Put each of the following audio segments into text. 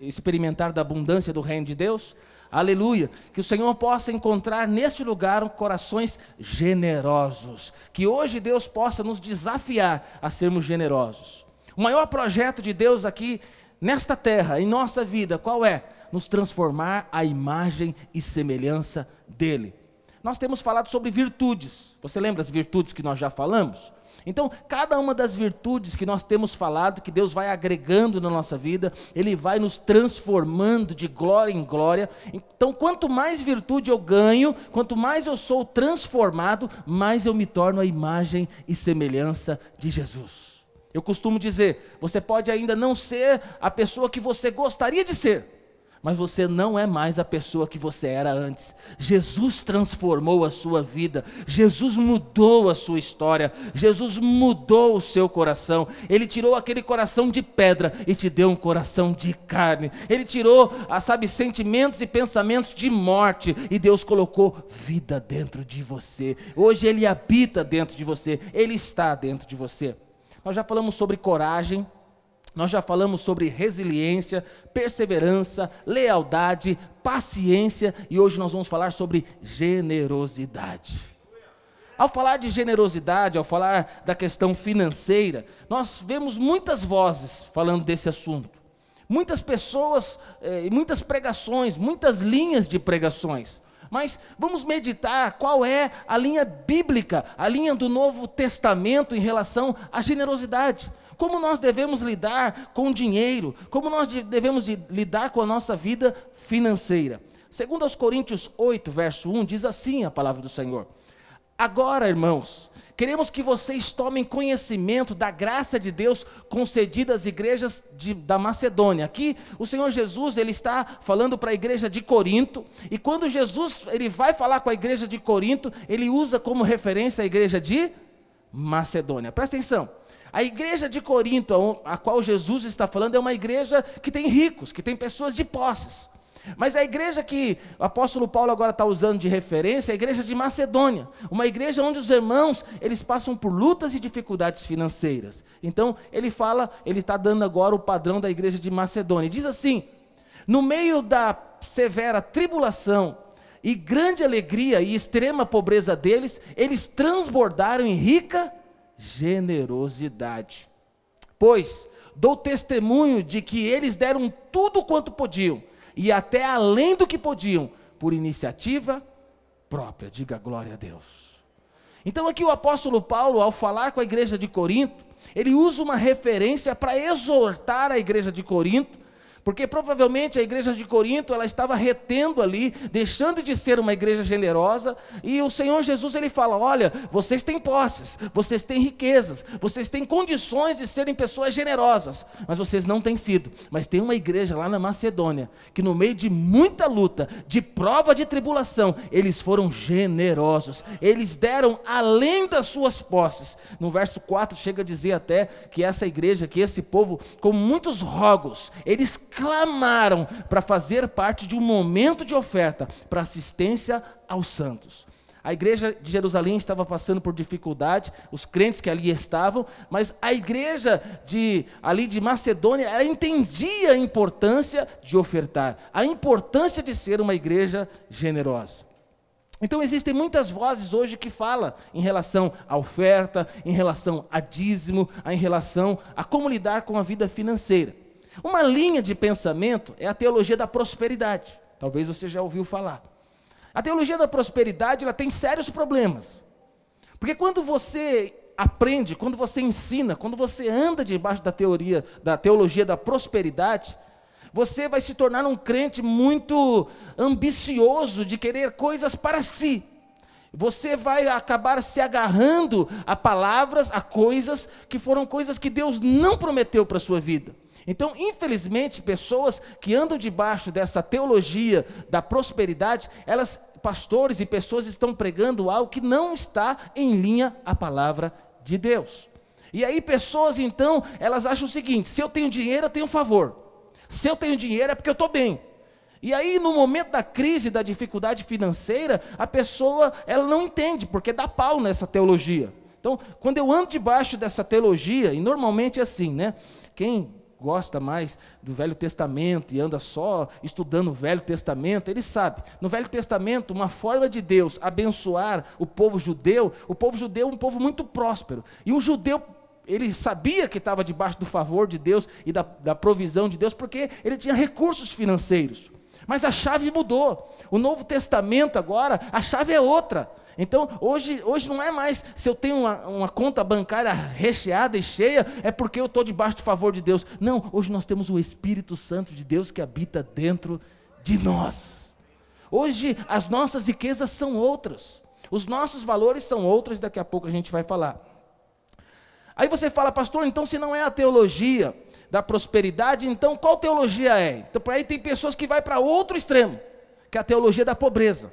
experimentar da abundância do reino de Deus? Aleluia! Que o Senhor possa encontrar neste lugar corações generosos. Que hoje Deus possa nos desafiar a sermos generosos. O maior projeto de Deus aqui, nesta terra, em nossa vida, qual é? Nos transformar à imagem e semelhança dEle. Nós temos falado sobre virtudes. Você lembra as virtudes que nós já falamos? Então, cada uma das virtudes que nós temos falado, que Deus vai agregando na nossa vida, Ele vai nos transformando de glória em glória. Então, quanto mais virtude eu ganho, quanto mais eu sou transformado, mais eu me torno a imagem e semelhança de Jesus. Eu costumo dizer, você pode ainda não ser a pessoa que você gostaria de ser, mas você não é mais a pessoa que você era antes. Jesus transformou a sua vida, Jesus mudou a sua história, Jesus mudou o seu coração. Ele tirou aquele coração de pedra e te deu um coração de carne. Ele tirou, sabe, sentimentos e pensamentos de morte e Deus colocou vida dentro de você. Hoje Ele habita dentro de você, Ele está dentro de você. Nós já falamos sobre coragem, nós já falamos sobre resiliência, perseverança, lealdade, paciência e hoje nós vamos falar sobre generosidade. Ao falar de generosidade, ao falar da questão financeira, nós vemos muitas vozes falando desse assunto. Muitas pessoas, muitas pregações, muitas linhas de pregações. Mas vamos meditar qual é a linha bíblica, a linha do Novo Testamento em relação à generosidade. Como nós devemos lidar com o dinheiro, como nós devemos lidar com a nossa vida financeira. Segundo aos Coríntios 8, verso 1, diz assim a palavra do Senhor. Agora, irmãos, queremos que vocês tomem conhecimento da graça de Deus concedida às igrejas da Macedônia. Aqui o Senhor Jesus, Ele está falando para a igreja de Corinto, e quando Jesus ele vai falar com a igreja de Corinto, Ele usa como referência a igreja de Macedônia. Presta atenção. A igreja de Corinto, a qual Jesus está falando, é uma igreja que tem ricos, que tem pessoas de posses. Mas a igreja que o apóstolo Paulo agora está usando de referência é a igreja de Macedônia, uma igreja onde os irmãos, eles passam por lutas e dificuldades financeiras. Então ele fala, ele está dando agora o padrão da igreja de Macedônia, diz assim, no meio da severa tribulação e grande alegria e extrema pobreza deles, eles transbordaram em rica generosidade, pois dou testemunho de que eles deram tudo quanto podiam, e até além do que podiam, por iniciativa própria. Diga glória a Deus. Então aqui o apóstolo Paulo, ao falar com a igreja de Corinto, ele usa uma referência para exortar a igreja de Corinto, porque provavelmente a igreja de Corinto, ela estava retendo ali, deixando de ser uma igreja generosa, e o Senhor Jesus ele fala, olha, vocês têm posses, vocês têm riquezas, vocês têm condições de serem pessoas generosas, mas vocês não têm sido. Mas tem uma igreja lá na Macedônia, que no meio de muita luta, de prova de tribulação, eles foram generosos, eles deram além das suas posses. No verso 4 chega a dizer até que essa igreja, que esse povo, com muitos rogos, eles clamaram para fazer parte de um momento de oferta para assistência aos santos. A igreja de Jerusalém estava passando por dificuldade, os crentes que ali estavam, mas a igreja ali de Macedônia, ela entendia a importância de ofertar, a importância de ser uma igreja generosa. Então existem muitas vozes hoje que falam em relação à oferta, em relação a dízimo, em relação a como lidar com a vida financeira. Uma linha de pensamento é a teologia da prosperidade. Talvez você já ouviu falar. A teologia da prosperidade, ela tem sérios problemas. Porque quando você aprende, quando você ensina, quando você anda debaixo da teologia da prosperidade, você vai se tornar um crente muito ambicioso de querer coisas para si. Você vai acabar se agarrando a palavras, a coisas que foram coisas que Deus não prometeu para a sua vida. Então, infelizmente, pessoas que andam debaixo dessa teologia da prosperidade, elas, pastores e pessoas, estão pregando algo que não está em linha à palavra de Deus. E aí pessoas, então, elas acham o seguinte, se eu tenho dinheiro, eu tenho favor. Se eu tenho dinheiro, é porque eu estou bem. E aí, no momento da crise, da dificuldade financeira, a pessoa, ela não entende, porque dá pau nessa teologia. Então, quando eu ando debaixo dessa teologia, e normalmente é assim, né? Quem gosta mais do Velho Testamento e anda só estudando o Velho Testamento, ele sabe, no Velho Testamento, uma forma de Deus abençoar o povo judeu é um povo muito próspero, e o judeu, ele sabia que estava debaixo do favor de Deus e da provisão de Deus, porque ele tinha recursos financeiros, mas a chave mudou, o Novo Testamento agora, a chave é outra. Então, hoje não é mais se eu tenho uma conta bancária recheada e cheia, é porque eu estou debaixo do favor de Deus. Não, hoje nós temos o Espírito Santo de Deus que habita dentro de nós. Hoje as nossas riquezas são outras, os nossos valores são outros, daqui a pouco a gente vai falar. Aí você fala, pastor, então se não é a teologia da prosperidade, então qual teologia é? Então por aí tem pessoas que vai para outro extremo, que é a teologia da pobreza.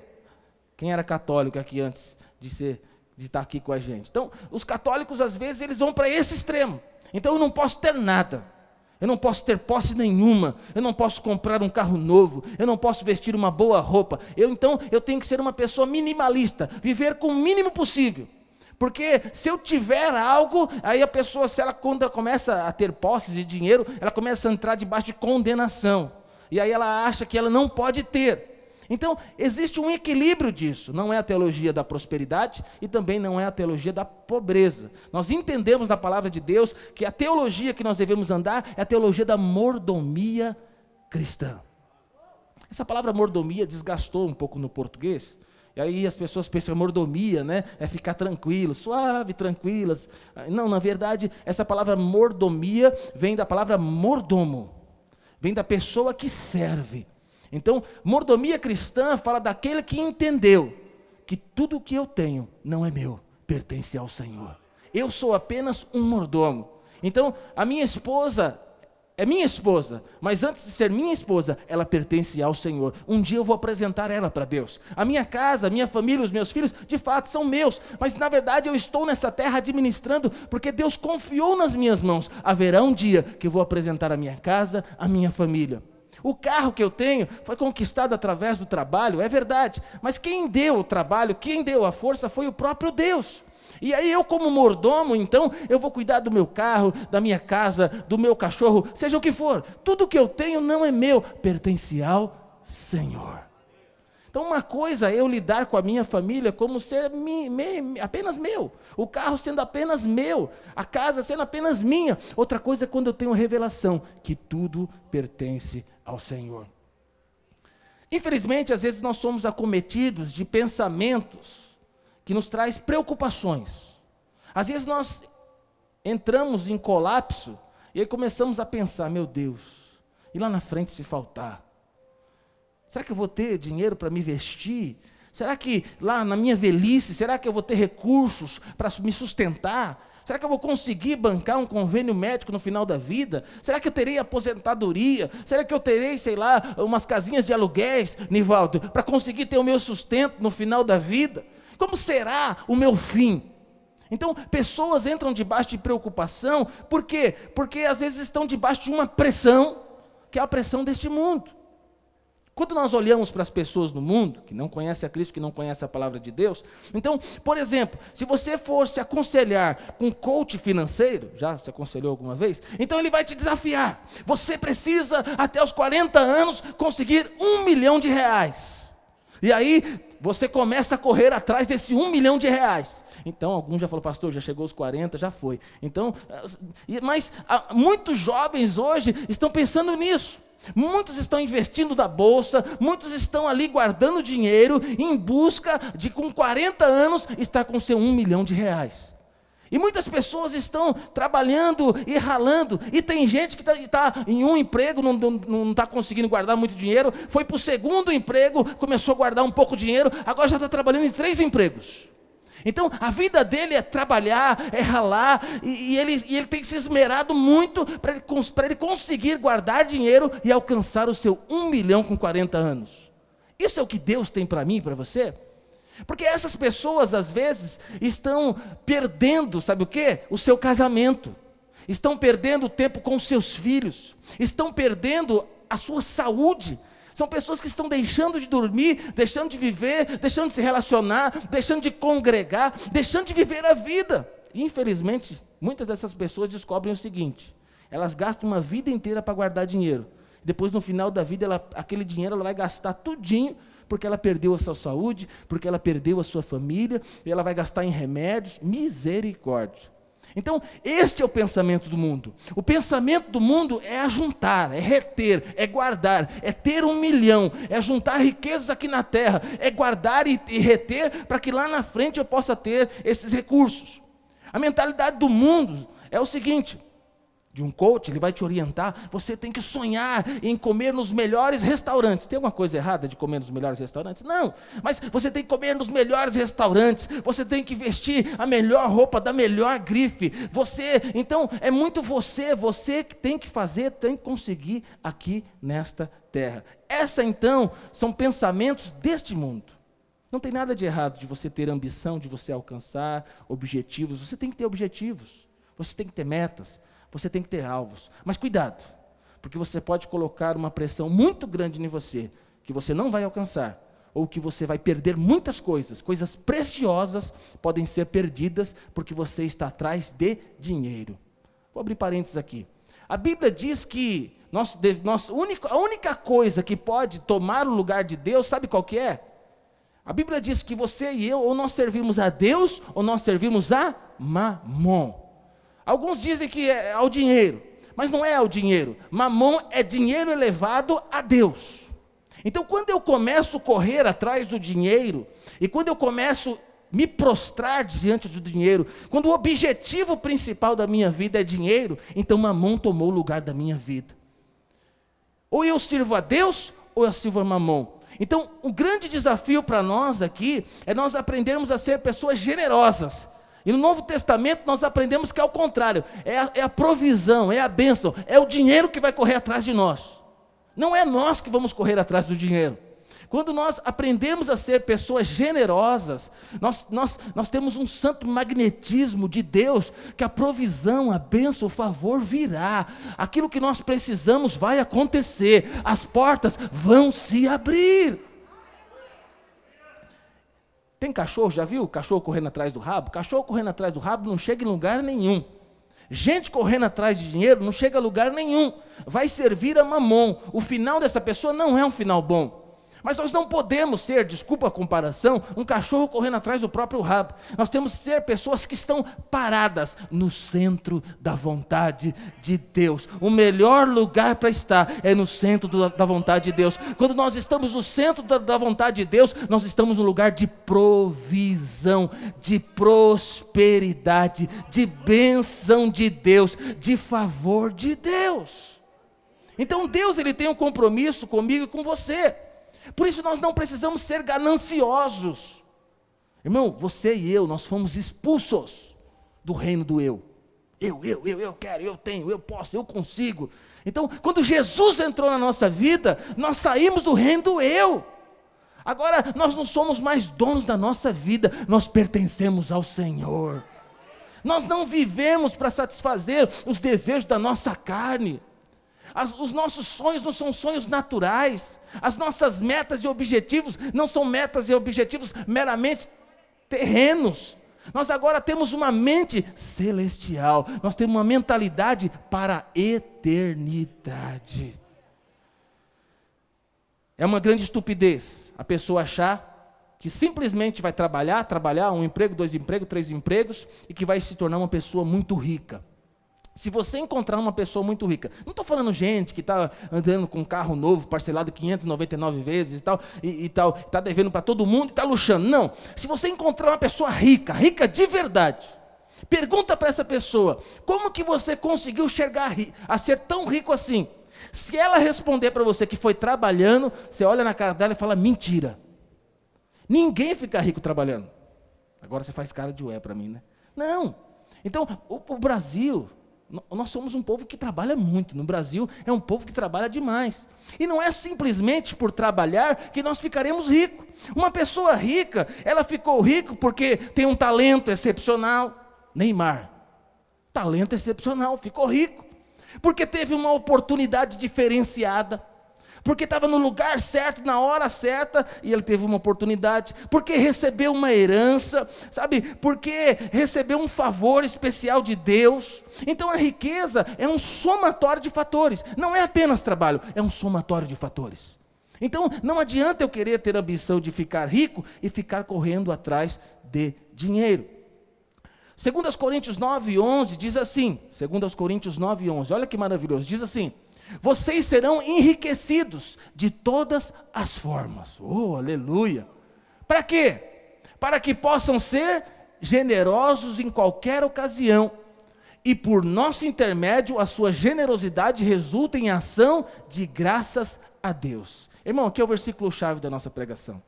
Quem era católico aqui antes de estar aqui com a gente? Então, os católicos, às vezes, eles vão para esse extremo. Então, eu não posso ter nada. Eu não posso ter posse nenhuma. Eu não posso comprar um carro novo. Eu não posso vestir uma boa roupa. Então, eu tenho que ser uma pessoa minimalista. Viver com o mínimo possível. Porque se eu tiver algo, aí a pessoa, quando ela começa a ter posses e dinheiro, ela começa a entrar debaixo de condenação. E aí ela acha que ela não pode ter. Então, existe um equilíbrio disso, não é a teologia da prosperidade e também não é a teologia da pobreza. Nós entendemos na palavra de Deus que a teologia que nós devemos andar é a teologia da mordomia cristã. Essa palavra mordomia desgastou um pouco no português, e aí as pessoas pensam que mordomia, né, é ficar tranquilo, suave, tranquilas. Não, na verdade, essa palavra mordomia vem da palavra mordomo, vem da pessoa que serve. Então, mordomia cristã fala daquele que entendeu que tudo o que eu tenho não é meu, pertence ao Senhor. Eu sou apenas um mordomo. Então, a minha esposa é minha esposa, mas antes de ser minha esposa, ela pertence ao Senhor. Um dia eu vou apresentar ela para Deus. A minha casa, a minha família, os meus filhos, de fato são meus, mas na verdade eu estou nessa terra administrando, porque Deus confiou nas minhas mãos. Haverá um dia que eu vou apresentar a minha casa, a minha família. O carro que eu tenho foi conquistado através do trabalho, é verdade, mas quem deu o trabalho, quem deu a força foi o próprio Deus. E aí eu como mordomo, então, eu vou cuidar do meu carro, da minha casa, do meu cachorro, seja o que for. Tudo que eu tenho não é meu, pertence ao Senhor. Então uma coisa é eu lidar com a minha família como ser apenas meu, o carro sendo apenas meu, a casa sendo apenas minha. Outra coisa é quando eu tenho revelação, que tudo pertence ao Senhor. Infelizmente, às vezes nós somos acometidos de pensamentos que nos traz preocupações. Às vezes nós entramos em colapso e aí começamos a pensar, meu Deus, e lá na frente se faltar? Será que eu vou ter dinheiro para me vestir? Será que lá na minha velhice, será que eu vou ter recursos para me sustentar? Será que eu vou conseguir bancar um convênio médico no final da vida? Será que eu terei aposentadoria? Será que eu terei, sei lá, umas casinhas de aluguéis, Nivaldo, para conseguir ter o meu sustento no final da vida? Como será o meu fim? Então, pessoas entram debaixo de preocupação, por quê? Porque às vezes estão debaixo de uma pressão, que é a pressão deste mundo. Quando nós olhamos para as pessoas no mundo, que não conhecem a Cristo, que não conhecem a palavra de Deus, então, por exemplo, se você for se aconselhar com um coach financeiro, já se aconselhou alguma vez? Então ele vai te desafiar, você precisa até os 40 anos conseguir R$1 milhão. E aí você começa a correr atrás desse R$1 milhão. Então, alguns já falaram, pastor, já chegou aos 40, já foi. Então, mas muitos jovens hoje estão pensando nisso. Muitos estão investindo na bolsa, muitos estão ali guardando dinheiro em busca de, com 40 anos, estar com seu R$1 milhão. E muitas pessoas estão trabalhando e ralando, e tem gente que está em um emprego, não está conseguindo guardar muito dinheiro, foi para o segundo emprego, começou a guardar um pouco de dinheiro, agora já está trabalhando em 3 empregos. Então, a vida dele é trabalhar, é ralar, e ele tem se esmerado muito para ele conseguir guardar dinheiro e alcançar o seu R$1 milhão com 40 anos. Isso é o que Deus tem para mim e para você? Porque essas pessoas, às vezes, estão perdendo, sabe o quê? O seu casamento, estão perdendo o tempo com os seus filhos, estão perdendo a sua saúde. São pessoas que estão deixando de dormir, deixando de viver, deixando de se relacionar, deixando de congregar, deixando de viver a vida. E, infelizmente, muitas dessas pessoas descobrem o seguinte, Elas gastam uma vida inteira para guardar dinheiro. Depois, no final da vida, aquele dinheiro ela vai gastar tudinho, porque ela perdeu a sua saúde, porque ela perdeu a sua família, e ela vai gastar em remédios. Misericórdia. Então, este é o pensamento do mundo. O pensamento do mundo é ajuntar, é reter, é guardar, é ter 1 milhão, é juntar riquezas aqui na terra, é guardar e reter para que lá na frente eu possa ter esses recursos. A mentalidade do mundo é o seguinte, de um coach, ele vai te orientar, você tem que sonhar em comer nos melhores restaurantes. Tem alguma coisa errada de comer nos melhores restaurantes? Não, mas você tem que comer nos melhores restaurantes, você tem que vestir a melhor roupa da melhor grife, então é muito você que tem que fazer, tem que conseguir aqui nesta terra. Essa então são pensamentos deste mundo. Não tem nada de errado de você ter ambição, de você alcançar objetivos, você tem que ter objetivos, você tem que ter metas, você tem que ter alvos, mas cuidado, porque você pode colocar uma pressão muito grande em você, que você não vai alcançar, ou que você vai perder muitas coisas, coisas preciosas podem ser perdidas, porque você está atrás de dinheiro. Vou abrir parênteses aqui. A Bíblia diz que a única coisa que pode tomar o lugar de Deus, sabe qual que é? A Bíblia diz que você e eu, ou nós servimos a Deus, ou nós servimos a Mamon. Alguns dizem que é ao dinheiro, mas não é ao dinheiro. Mamon é dinheiro elevado a Deus. Então, quando eu começo a correr atrás do dinheiro, e quando eu começo a me prostrar diante do dinheiro, quando o objetivo principal da minha vida é dinheiro, então Mamon tomou o lugar da minha vida. Ou eu sirvo a Deus, ou eu sirvo a Mamon. Então, o grande desafio para nós aqui, é nós aprendermos a ser pessoas generosas. E no Novo Testamento nós aprendemos que é o contrário, é a provisão, é a bênção, é o dinheiro que vai correr atrás de nós. Não é nós que vamos correr atrás do dinheiro. Quando nós aprendemos a ser pessoas generosas, nós temos um santo magnetismo de Deus, que a provisão, a bênção, o favor virá. Aquilo que nós precisamos vai acontecer, as portas vão se abrir. Tem cachorro, já viu? Cachorro correndo atrás do rabo? Cachorro correndo atrás do rabo não chega em lugar nenhum. Gente correndo atrás de dinheiro não chega a lugar nenhum. Vai servir a Mamon. O final dessa pessoa não é um final bom. Mas nós não podemos ser, desculpa a comparação, um cachorro correndo atrás do próprio rabo. Nós temos que ser pessoas que estão paradas no centro da vontade de Deus. O melhor lugar para estar é no centro da vontade de Deus. Quando nós estamos no centro da vontade de Deus, nós estamos num lugar de provisão, de prosperidade, de bênção de Deus, de favor de Deus. Então Deus, ele tem um compromisso comigo e com você. Por isso nós não precisamos ser gananciosos. Irmão, você e eu, nós fomos expulsos do reino do eu. Eu quero, eu tenho, eu posso, eu consigo. Então, quando Jesus entrou na nossa vida, nós saímos do reino do eu. Agora, nós não somos mais donos da nossa vida, nós pertencemos ao Senhor. Nós não vivemos para satisfazer os desejos da nossa carne. Os nossos sonhos não são sonhos naturais, as nossas metas e objetivos não são metas e objetivos meramente terrenos. Nós agora temos uma mente celestial, nós temos uma mentalidade para a eternidade. É uma grande estupidez a pessoa achar que simplesmente vai trabalhar 1 emprego, 2 empregos, 3 empregos, e que vai se tornar uma pessoa muito rica. Se você encontrar uma pessoa muito rica, não estou falando gente que está andando com um carro novo, parcelado 599 vezes e tal, está devendo para todo mundo e está luxando, não. Se você encontrar uma pessoa rica, rica de verdade, pergunta para essa pessoa, como que você conseguiu chegar a ser tão rico assim? Se ela responder para você que foi trabalhando, você olha na cara dela e fala, mentira. Ninguém fica rico trabalhando. Agora você faz cara de ué para mim, né? Não. Então, o Brasil... Nós somos um povo que trabalha muito, no Brasil é um povo que trabalha demais. E não é simplesmente por trabalhar que nós ficaremos ricos. Uma pessoa rica, ela ficou rica porque tem um talento excepcional. Neymar, talento excepcional, ficou rico. Porque teve uma oportunidade diferenciada. porque estava no lugar certo, na hora certa, e ele teve uma oportunidade, porque recebeu uma herança, sabe, porque recebeu um favor especial de Deus. Então a riqueza é um somatório de fatores, não é apenas trabalho, é um somatório de fatores. Então não adianta eu querer ter a ambição de ficar rico e ficar correndo atrás de dinheiro. 2 Coríntios 9:11 diz assim, 2 Coríntios 9:11, olha que maravilhoso, diz assim: vocês serão enriquecidos de todas as formas. Oh, aleluia! Para quê? Para que possam ser generosos em qualquer ocasião, e por nosso intermédio a sua generosidade resulta em ação de graças a Deus. Irmão, aqui é o versículo chave da nossa pregação.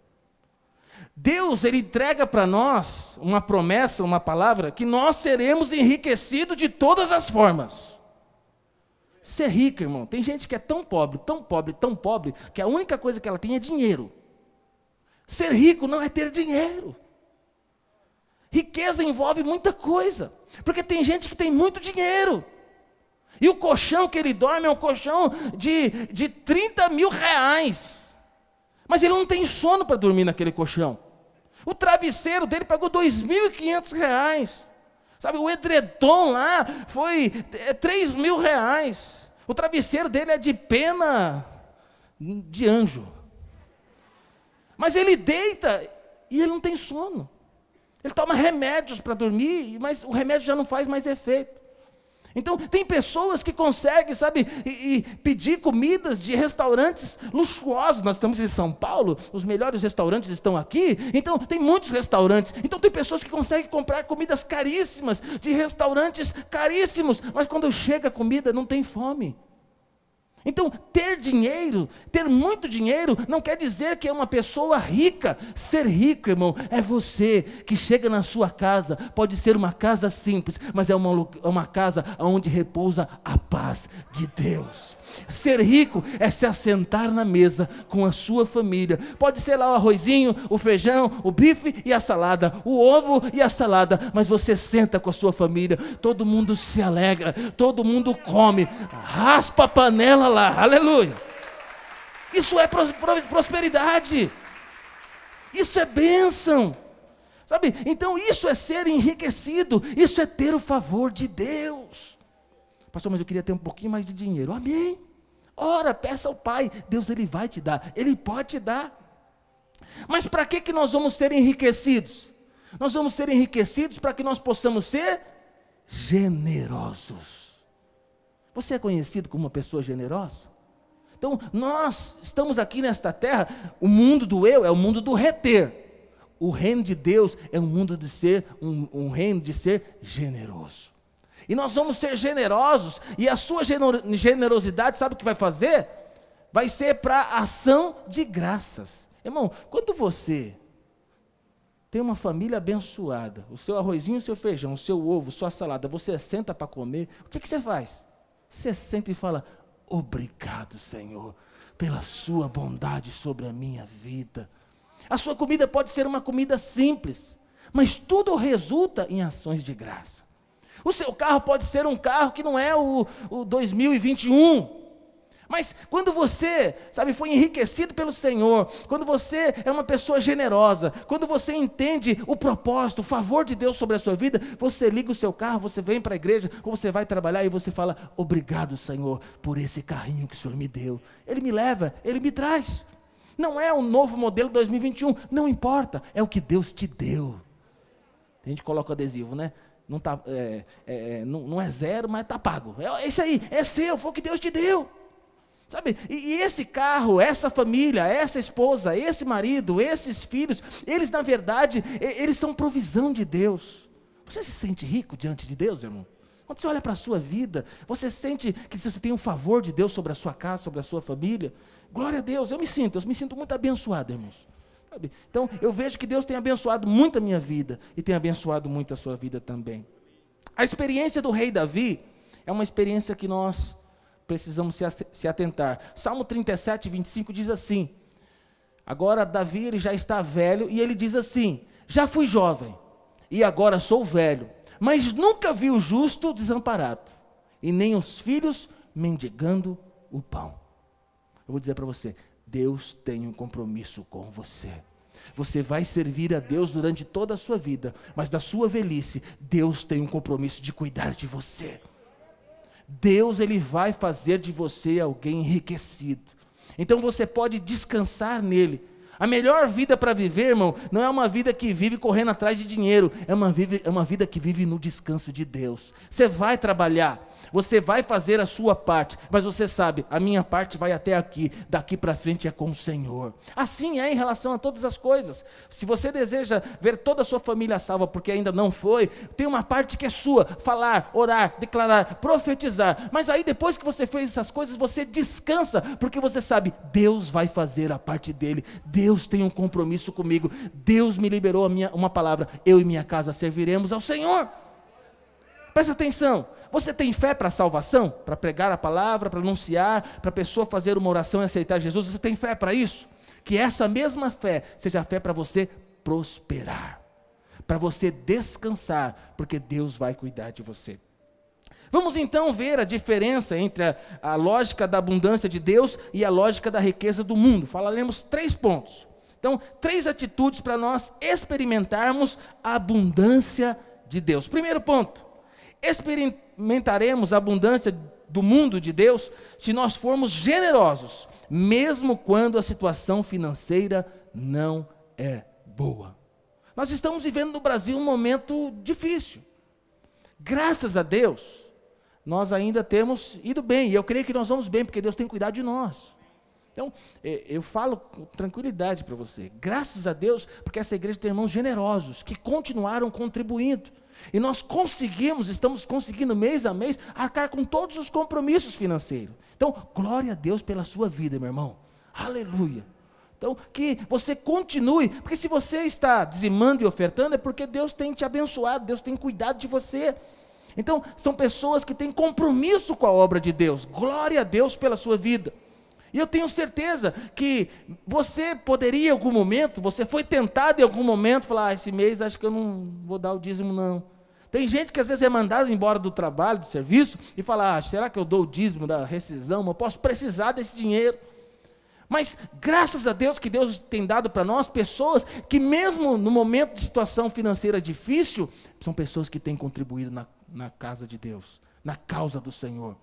Deus, ele entrega para nós uma promessa, uma palavra, que nós seremos enriquecidos de todas as formas. Ser rico, irmão, tem gente que é tão pobre, tão pobre, tão pobre, que a única coisa que ela tem é dinheiro. Ser rico não é ter dinheiro. Riqueza envolve muita coisa, porque tem gente que tem muito dinheiro, e o colchão que ele dorme é um colchão de 30 mil reais. Mas ele não tem sono para dormir naquele colchão. O travesseiro dele pagou R$2.500. Sabe, o edredom lá foi R$3.000. O travesseiro dele é de pena de anjo. Mas ele deita e ele não tem sono. Ele toma remédios para dormir, mas o remédio já não faz mais efeito. Então, tem pessoas que conseguem, sabe, e pedir comidas de restaurantes luxuosos. Nós estamos em São Paulo, os melhores restaurantes estão aqui, então tem muitos restaurantes. Então, tem pessoas que conseguem comprar comidas caríssimas, de restaurantes caríssimos, mas quando chega a comida, não tem fome. Então, ter dinheiro, ter muito dinheiro, não quer dizer que é uma pessoa rica. Ser rico, irmão, é você que chega na sua casa, pode ser uma casa simples, mas é uma casa onde repousa a paz de Deus. Ser rico é se assentar na mesa com a sua família, pode ser lá o arrozinho, o feijão, o bife e a salada, o ovo e a salada, mas você senta com a sua família, todo mundo se alegra, todo mundo come, raspa a panela lá, aleluia. Isso é prosperidade, isso é bênção, sabe? Então isso é ser enriquecido, isso é ter o favor de Deus. Pastor, mas eu queria ter um pouquinho mais de dinheiro. Amém. Ora, peça ao Pai, Deus ele vai te dar, ele pode te dar. Mas para que nós vamos ser enriquecidos? Nós vamos ser enriquecidos para que nós possamos ser generosos. Você é conhecido como uma pessoa generosa? Então, nós estamos aqui nesta terra, o mundo do eu é o mundo do reter. O reino de Deus é um mundo de ser, um reino de ser generoso. E nós vamos ser generosos, e a sua generosidade, sabe o que vai fazer? Vai ser para ação de graças. Irmão, quando você tem uma família abençoada, o seu arrozinho, o seu feijão, o seu ovo, sua salada, você senta para comer, o que você faz? Você senta e fala: obrigado, Senhor, pela sua bondade sobre a minha vida. A sua comida pode ser uma comida simples, mas tudo resulta em ações de graça. O seu carro pode ser um carro que não é o 2021, mas quando você, sabe, foi enriquecido pelo Senhor, quando você é uma pessoa generosa, quando você entende o propósito, o favor de Deus sobre a sua vida, você liga o seu carro, você vem para a igreja, ou você vai trabalhar e você fala: obrigado, Senhor, por esse carrinho que o Senhor me deu, ele me leva, ele me traz. Não é o novo modelo 2021, não importa, é o que Deus te deu. A gente coloca o adesivo, né? Não, tá, não é zero, mas está pago. É isso aí, é seu, foi o que Deus te deu. Sabe? E esse carro, essa família, essa esposa, esse marido, esses filhos, eles na verdade, eles são provisão de Deus. Você se sente rico diante de Deus, irmão? Quando você olha para a sua vida, você sente que você tem um favor de Deus sobre a sua casa, sobre a sua família. Glória a Deus, eu me sinto muito abençoado, irmãos. Então eu vejo que Deus tem abençoado muito a minha vida e tem abençoado muito a sua vida também. A experiência do rei Davi é uma experiência que nós precisamos se atentar. Salmo 37:25 diz assim, agora Davi ele já está velho e ele diz assim: já fui jovem e agora sou velho, mas nunca vi o justo desamparado e nem os filhos mendigando o pão. Eu vou dizer para você, Deus tem um compromisso com você. Você vai servir a Deus durante toda a sua vida, mas na sua velhice, Deus tem um compromisso de cuidar de você. Deus, ele vai fazer de você alguém enriquecido. Então você pode descansar nele. A melhor vida para viver, irmão, não é uma vida que vive correndo atrás de dinheiro, é uma vida que vive no descanso de Deus. Você vai trabalhar, você vai fazer a sua parte, mas você sabe, a minha parte vai até aqui, daqui para frente é com o Senhor. Assim é em relação a todas as coisas. Se você deseja ver toda a sua família salva, porque ainda não foi, tem uma parte que é sua, falar, orar, declarar, profetizar, mas aí depois que você fez essas coisas, você descansa, porque você sabe, Deus vai fazer a parte dele, Deus tem um compromisso comigo, Deus me liberou uma palavra, eu e minha casa serviremos ao Senhor. Presta atenção, você tem fé para a salvação? Para pregar a palavra, para anunciar, para a pessoa fazer uma oração e aceitar Jesus? Você tem fé para isso? Que essa mesma fé seja fé para você prosperar, para você descansar, porque Deus vai cuidar de você. Vamos então ver a diferença entre a lógica da abundância de Deus e a lógica da riqueza do mundo. Falaremos 3 pontos. Então, 3 atitudes para nós experimentarmos a abundância de Deus. Primeiro ponto, experimentaremos a abundância do mundo de Deus se nós formos generosos, mesmo quando a situação financeira não é boa. Nós estamos vivendo no Brasil um momento difícil. Graças a Deus, nós ainda temos ido bem, e eu creio que nós vamos bem, porque Deus tem cuidado de nós. Então, eu falo com tranquilidade para você, graças a Deus, porque essa igreja tem irmãos generosos, que continuaram contribuindo. E nós conseguimos, estamos conseguindo mês a mês, arcar com todos os compromissos financeiros. Então, glória a Deus pela sua vida, meu irmão. Aleluia. Então, que você continue, porque se você está dizimando e ofertando, é porque Deus tem te abençoado, Deus tem cuidado de você. Então, são pessoas que têm compromisso com a obra de Deus. Glória a Deus pela sua vida. E eu tenho certeza que você poderia em algum momento, você foi tentado em algum momento, falar, esse mês acho que eu não vou dar o dízimo não. Tem gente que às vezes é mandada embora do trabalho, do serviço, e fala, será que eu dou o dízimo da rescisão? Eu posso precisar desse dinheiro. Mas graças a Deus que Deus tem dado para nós pessoas que mesmo no momento de situação financeira difícil, são pessoas que têm contribuído na casa de Deus, na causa do Senhor.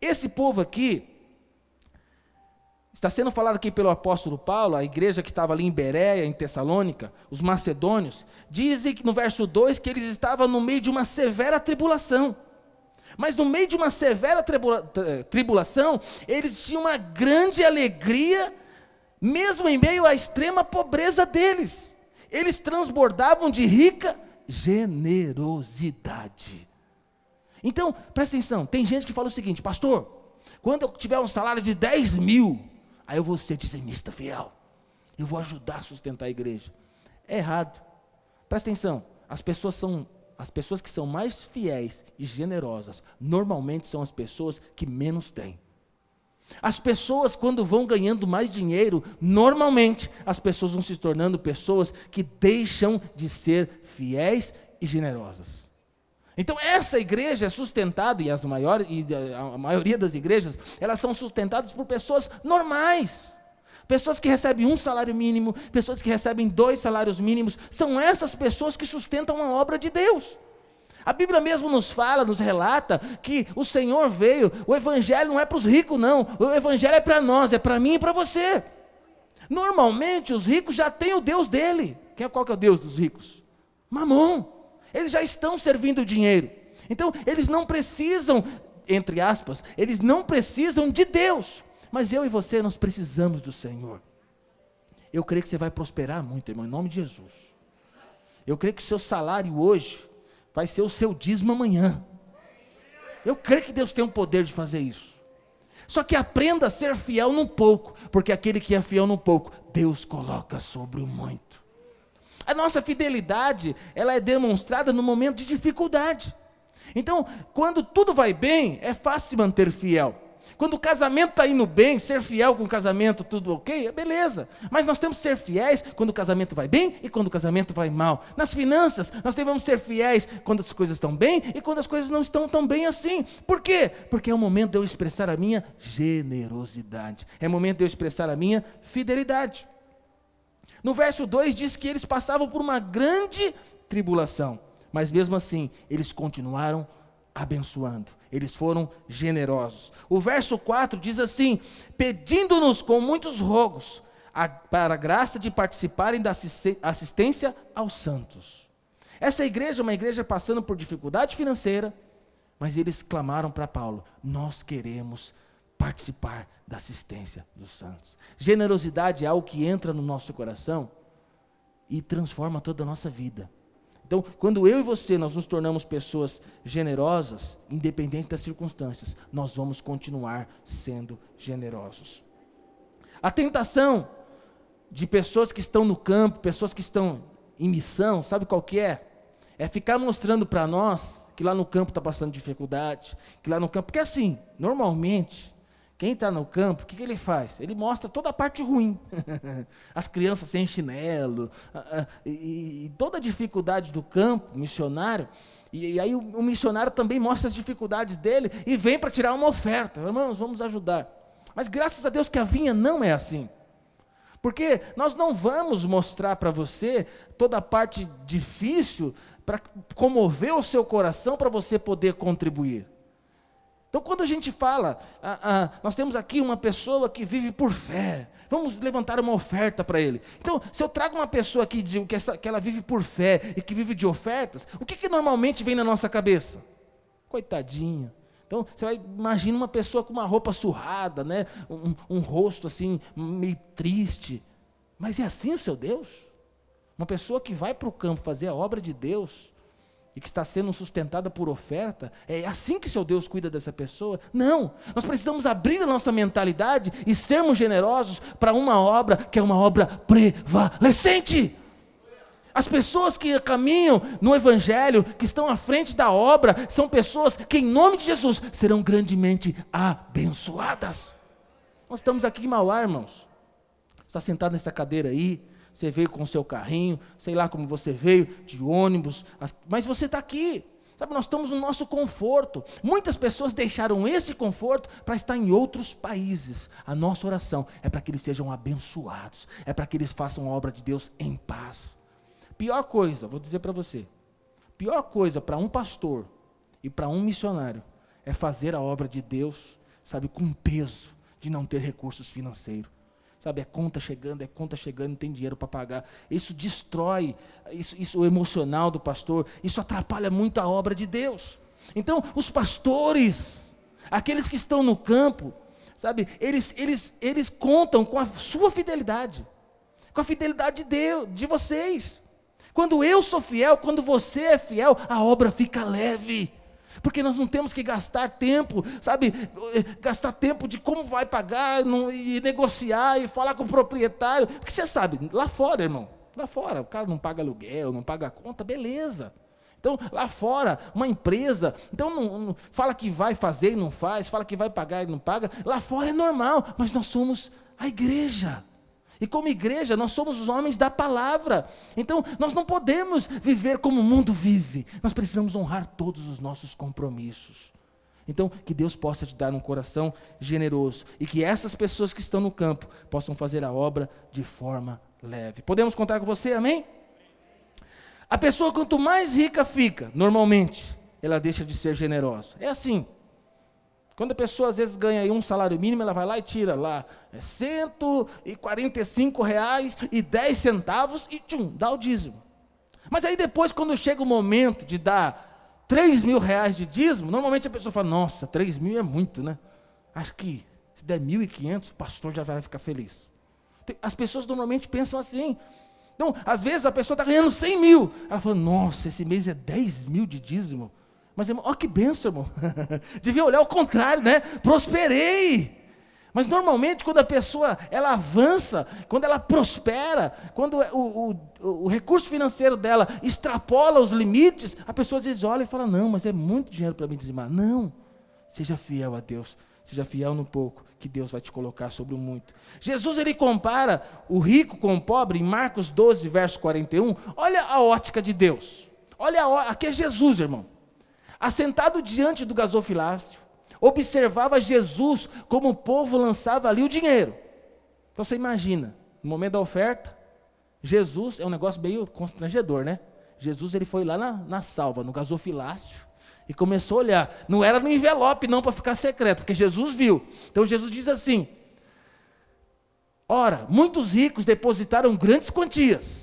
Esse povo aqui, está sendo falado aqui pelo apóstolo Paulo, a igreja que estava ali em Bereia, em Tessalônica, os macedônios, dizem que no verso 2 que eles estavam no meio de uma severa tribulação. Mas no meio de uma severa tribulação, eles tinham uma grande alegria, mesmo em meio à extrema pobreza deles. Eles transbordavam de rica generosidade. Então, presta atenção, tem gente que fala o seguinte, pastor, quando eu tiver um salário de 10 mil, aí eu vou ser dizimista fiel, eu vou ajudar a sustentar a igreja. É errado. Presta atenção, as pessoas que são mais fiéis e generosas, normalmente são as pessoas que menos têm. As pessoas quando vão ganhando mais dinheiro, normalmente as pessoas vão se tornando pessoas que deixam de ser fiéis e generosas. Então essa igreja é sustentada, e a maioria das igrejas, elas são sustentadas por pessoas normais. Pessoas que recebem um salário mínimo, pessoas que recebem 2 salários mínimos, são essas pessoas que sustentam a obra de Deus. A Bíblia mesmo nos fala, nos relata que o Senhor veio, o Evangelho não é para os ricos não, o Evangelho é para nós, é para mim e para você. Normalmente os ricos já têm o Deus dele. Qual que é o Deus dos ricos? Mamon. Eles já estão servindo o dinheiro. Então eles não precisam, entre aspas, eles não precisam de Deus. Mas eu e você, nós precisamos do Senhor. Eu creio que você vai prosperar muito, irmão, em nome de Jesus. Eu creio que o seu salário hoje vai ser o seu dízimo amanhã. Eu creio que Deus tem o poder de fazer isso. Só que aprenda a ser fiel no pouco, porque aquele que é fiel no pouco, Deus coloca sobre o muito. A nossa fidelidade, ela é demonstrada no momento de dificuldade. Então, quando tudo vai bem, é fácil se manter fiel. Quando o casamento está indo bem, ser fiel com o casamento, tudo ok, é beleza. Mas nós temos que ser fiéis quando o casamento vai bem e quando o casamento vai mal. Nas finanças, nós devemos ser fiéis quando as coisas estão bem e quando as coisas não estão tão bem assim. Por quê? Porque é o momento de eu expressar a minha generosidade. É o momento de eu expressar a minha fidelidade. No verso 2 diz que eles passavam por uma grande tribulação, mas mesmo assim, eles continuaram abençoando, eles foram generosos. O verso 4 diz assim: pedindo-nos com muitos rogos, para a graça de participarem da assistência aos santos. Essa igreja, uma igreja passando por dificuldade financeira, mas eles clamaram para Paulo: nós queremos participar da assistência dos santos. Generosidade é algo que entra no nosso coração e transforma toda a nossa vida. Então, quando eu e você, nós nos tornamos pessoas generosas, independente das circunstâncias, nós vamos continuar sendo generosos. A tentação de pessoas que estão no campo, pessoas que estão em missão, sabe qual que é? É ficar mostrando para nós que lá no campo está passando dificuldade, que lá no campo, porque assim, normalmente, quem está no campo, o que ele faz? Ele mostra toda a parte ruim. As crianças sem chinelo, e toda a dificuldade do campo, missionário. E aí o missionário também mostra as dificuldades dele e vem para tirar uma oferta. Irmãos, vamos ajudar. Mas graças a Deus que a vinha não é assim. Porque nós não vamos mostrar para você toda a parte difícil para comover o seu coração para você poder contribuir. Então, quando a gente fala, nós temos aqui uma pessoa que vive por fé, vamos levantar uma oferta para ele. Então, se eu trago uma pessoa aqui que ela vive por fé e que vive de ofertas, o que normalmente vem na nossa cabeça? Coitadinha. Então, você vai, imagina uma pessoa com uma roupa surrada, né? um rosto assim, meio triste. Mas é assim o seu Deus? Uma pessoa que vai para o campo fazer a obra de Deus e que está sendo sustentada por oferta, é assim que seu Deus cuida dessa pessoa? Não, nós precisamos abrir a nossa mentalidade e sermos generosos para uma obra que é uma obra prevalecente. As pessoas que caminham no Evangelho, que estão à frente da obra, são pessoas que em nome de Jesus serão grandemente abençoadas. Nós estamos aqui em Mauá, irmãos, você está sentado nessa cadeira aí, você veio com o seu carrinho, sei lá como você veio, de ônibus, mas você está aqui, sabe, nós estamos no nosso conforto. Muitas pessoas deixaram esse conforto para estar em outros países. A nossa oração é para que eles sejam abençoados, é para que eles façam a obra de Deus em paz. Pior coisa, vou dizer para você, pior coisa para um pastor e para um missionário é fazer a obra de Deus, sabe, com peso de não ter recursos financeiros. Sabe, é conta chegando, não tem dinheiro para pagar. Isso destrói isso, o emocional do pastor, isso atrapalha muito a obra de Deus. Então, os pastores, aqueles que estão no campo, sabe, eles contam com a sua fidelidade, com a fidelidade de Deus, de vocês. Quando eu sou fiel, quando você é fiel, a obra fica leve. Porque nós não temos que gastar tempo, sabe, gastar tempo de como vai pagar e negociar e falar com o proprietário, porque você sabe, lá fora, irmão, lá fora, o cara não paga aluguel, não paga conta, beleza. Então, lá fora, uma empresa, então não fala que vai fazer e não faz, fala que vai pagar e não paga, lá fora é normal, mas nós somos a igreja. E como igreja, nós somos os homens da palavra. Então, nós não podemos viver como o mundo vive. Nós precisamos honrar todos os nossos compromissos. Então, que Deus possa te dar um coração generoso. E que essas pessoas que estão no campo possam fazer a obra de forma leve. Podemos contar com você, amém? A pessoa, quanto mais rica fica, normalmente, ela deixa de ser generosa. É assim. Quando a pessoa às vezes ganha aí um salário mínimo, ela vai lá e tira lá R$145,10 e tchum, dá o dízimo. Mas aí depois, quando chega o momento de dar R$3.000 de dízimo, normalmente a pessoa fala, nossa, 3 mil é muito, né? Acho que se der 1.500, o pastor já vai ficar feliz. As pessoas normalmente pensam assim. Então, às vezes a pessoa está ganhando 100 mil, ela fala, nossa, esse mês é 10 mil de dízimo. Mas, irmão, ó que bênção, irmão, devia olhar o contrário, né, prosperei. Mas normalmente quando a pessoa, ela avança, quando ela prospera, quando o recurso financeiro dela extrapola os limites, a pessoa às vezes olha e fala, não, mas é muito dinheiro para mim dizimar. Não, seja fiel a Deus, Seja fiel no pouco, que Deus vai te colocar sobre o muito. Jesus, ele compara o rico com o pobre em Marcos 12, verso 41. Olha a ótica de Deus. Olha, aqui é Jesus, irmão. Assentado diante do gasofilácio, observava Jesus como o povo lançava ali o dinheiro. Então você imagina, no momento da oferta, Jesus, é um negócio meio constrangedor, né? Jesus, ele foi lá na salva, no gasofilácio, e começou a olhar. Não era no envelope não, para ficar secreto, porque Jesus viu. Então Jesus diz assim: ora, muitos ricos depositaram grandes quantias.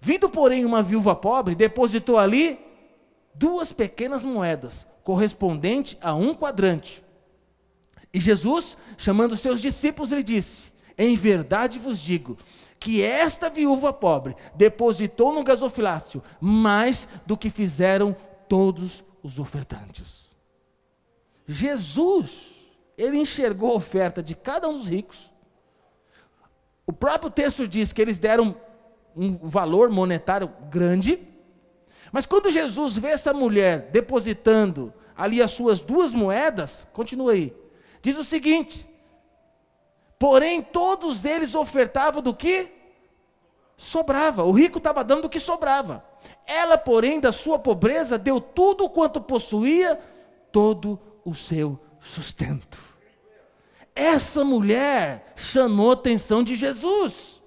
Vindo, porém, uma viúva pobre, depositou ali 2 pequenas moedas, correspondente a 1 quadrante. E Jesus, chamando seus discípulos, lhe disse: em verdade vos digo, que esta viúva pobre depositou no gasofilácio mais do que fizeram todos os ofertantes. Jesus, ele enxergou a oferta de cada um dos ricos. O próprio texto diz que eles deram um valor monetário grande, mas quando Jesus vê essa mulher depositando ali as suas 2 moedas, continua aí, diz o seguinte: porém, todos eles ofertavam do que sobrava. O rico estava dando do que sobrava. Ela, porém, da sua pobreza, deu tudo quanto possuía, todo o seu sustento. Essa mulher chamou a atenção de Jesus.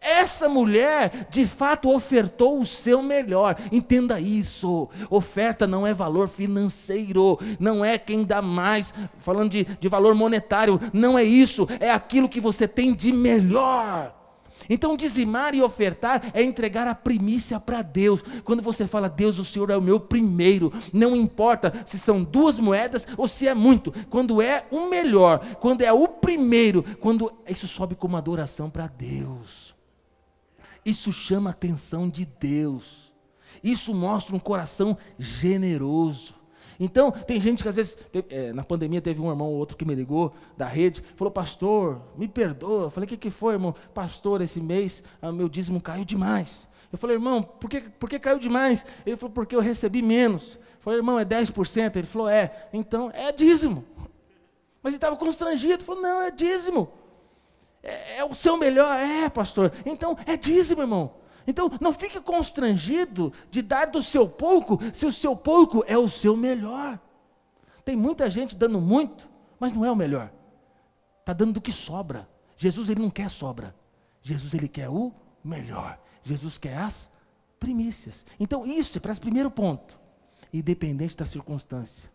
Essa mulher, de fato, ofertou o seu melhor. Entenda isso, oferta não é valor financeiro, não é quem dá mais, falando de valor monetário, não é isso, é aquilo que você tem de melhor. Então dizimar e ofertar é entregar a primícia para Deus. Quando você fala: Deus, o Senhor é o meu primeiro, não importa se são 2 moedas ou se é muito, quando é o melhor, quando é o primeiro, quando isso sobe como adoração para Deus. Isso chama a atenção de Deus, isso mostra um coração generoso. Então tem gente que às vezes, na pandemia teve um irmão ou outro que me ligou da rede, falou: pastor, me perdoa. Eu falei: o que foi, irmão? Pastor, esse mês meu dízimo caiu demais. Eu falei: irmão, por que caiu demais? Ele falou: porque eu recebi menos. Eu falei: irmão, é 10%? Ele falou: é. Então é dízimo. Mas ele estava constrangido, falou: não, é dízimo. É o seu melhor? É, pastor. Então é dízimo, irmão. Então não fique constrangido de dar do seu pouco, se o seu pouco é o seu melhor. Tem muita gente dando muito, mas não é o melhor. Está dando do que sobra. Jesus, ele não quer sobra. Jesus, ele quer o melhor. Jesus quer as primícias. Então isso é para o primeiro ponto. Independente da circunstância,